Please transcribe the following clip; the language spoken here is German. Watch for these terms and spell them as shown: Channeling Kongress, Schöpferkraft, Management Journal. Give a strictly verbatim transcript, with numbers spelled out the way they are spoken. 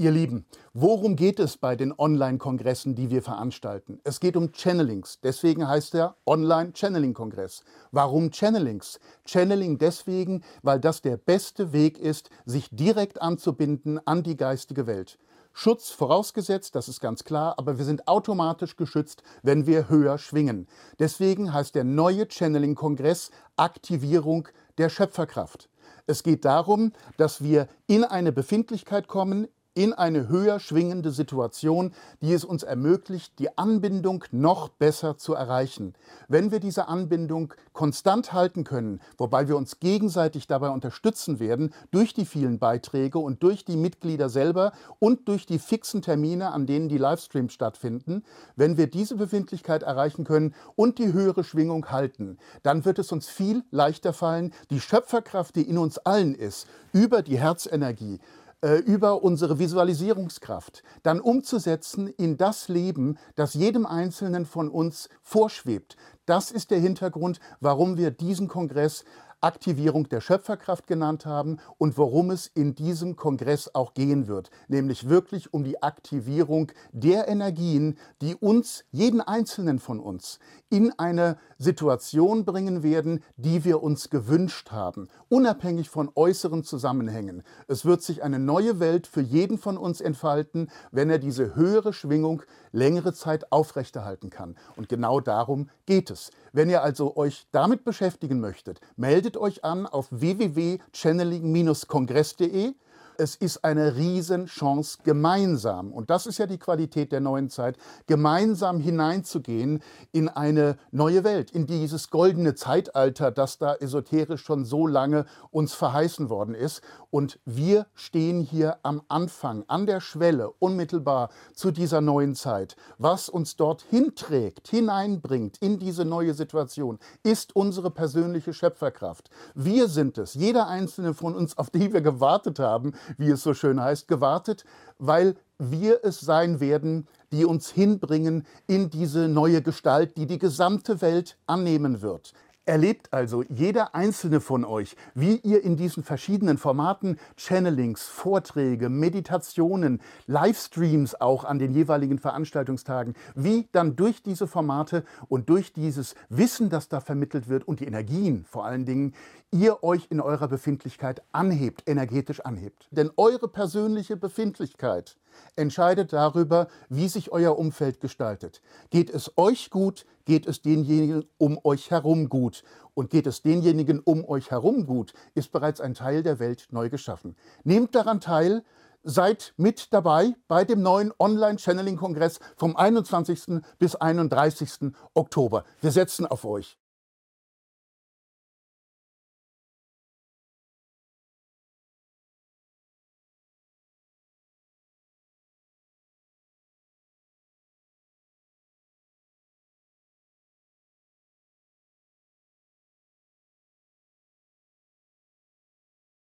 Ihr Lieben, worum geht es bei den Online-Kongressen, die wir veranstalten? Es geht um Channelings, deswegen heißt er Online-Channeling-Kongress. Warum Channelings? Channeling deswegen, weil das der beste Weg ist, sich direkt anzubinden an die geistige Welt. Schutz vorausgesetzt, das ist ganz klar, aber wir sind automatisch geschützt, wenn wir höher schwingen. Deswegen heißt der neue Channeling-Kongress Aktivierung der Schöpferkraft. Es geht darum, dass wir in eine Befindlichkeit kommen, in eine höher schwingende Situation, die es uns ermöglicht, die Anbindung noch besser zu erreichen. Wenn wir diese Anbindung konstant halten können, wobei wir uns gegenseitig dabei unterstützen werden, durch die vielen Beiträge und durch die Mitglieder selber und durch die fixen Termine, an denen die Livestreams stattfinden, wenn wir diese Befindlichkeit erreichen können und die höhere Schwingung halten, dann wird es uns viel leichter fallen, die Schöpferkraft, die in uns allen ist, über die Herzenergie, über unsere Visualisierungskraft, dann umzusetzen in das Leben, das jedem Einzelnen von uns vorschwebt. Das ist der Hintergrund, warum wir diesen Kongress Aktivierung der Schöpferkraft genannt haben und worum es in diesem Kongress auch gehen wird, nämlich wirklich um die Aktivierung der Energien, die uns, jeden Einzelnen von uns, in eine Situation bringen werden, die wir uns gewünscht haben, unabhängig von äußeren Zusammenhängen. Es wird sich eine neue Welt für jeden von uns entfalten, wenn er diese höhere Schwingung längere Zeit aufrechterhalten kann. Und genau darum geht es. Wenn ihr also euch damit beschäftigen möchtet, meldet euch an auf w w w punkt channeling kongress punkt de. Es ist eine Riesenchance, gemeinsam, und das ist ja die Qualität der neuen Zeit, gemeinsam hineinzugehen in eine neue Welt, in dieses goldene Zeitalter, das da esoterisch schon so lange uns verheißen worden ist. Und wir stehen hier am Anfang, an der Schwelle, unmittelbar zu dieser neuen Zeit. Was uns dorthin trägt, hineinbringt in diese neue Situation, ist unsere persönliche Schöpferkraft. Wir sind es, jeder Einzelne von uns, auf die wir gewartet haben, wie es so schön heißt, gewartet, weil wir es sein werden, die uns hinbringen in diese neue Gestalt, die die gesamte Welt annehmen wird. Erlebt also jeder Einzelne von euch, wie ihr in diesen verschiedenen Formaten, Channelings, Vorträge, Meditationen, Livestreams auch an den jeweiligen Veranstaltungstagen, wie dann durch diese Formate und durch dieses Wissen, das da vermittelt wird und die Energien vor allen Dingen, ihr euch in eurer Befindlichkeit anhebt, energetisch anhebt. Denn eure persönliche Befindlichkeit entscheidet darüber, wie sich euer Umfeld gestaltet. Geht es euch gut, geht es denjenigen um euch herum gut. Und geht es denjenigen um euch herum gut, ist bereits ein Teil der Welt neu geschaffen. Nehmt daran teil, seid mit dabei bei dem neuen Online-Channeling-Kongress vom einundzwanzigsten bis einunddreißigsten Oktober. Wir setzen auf euch.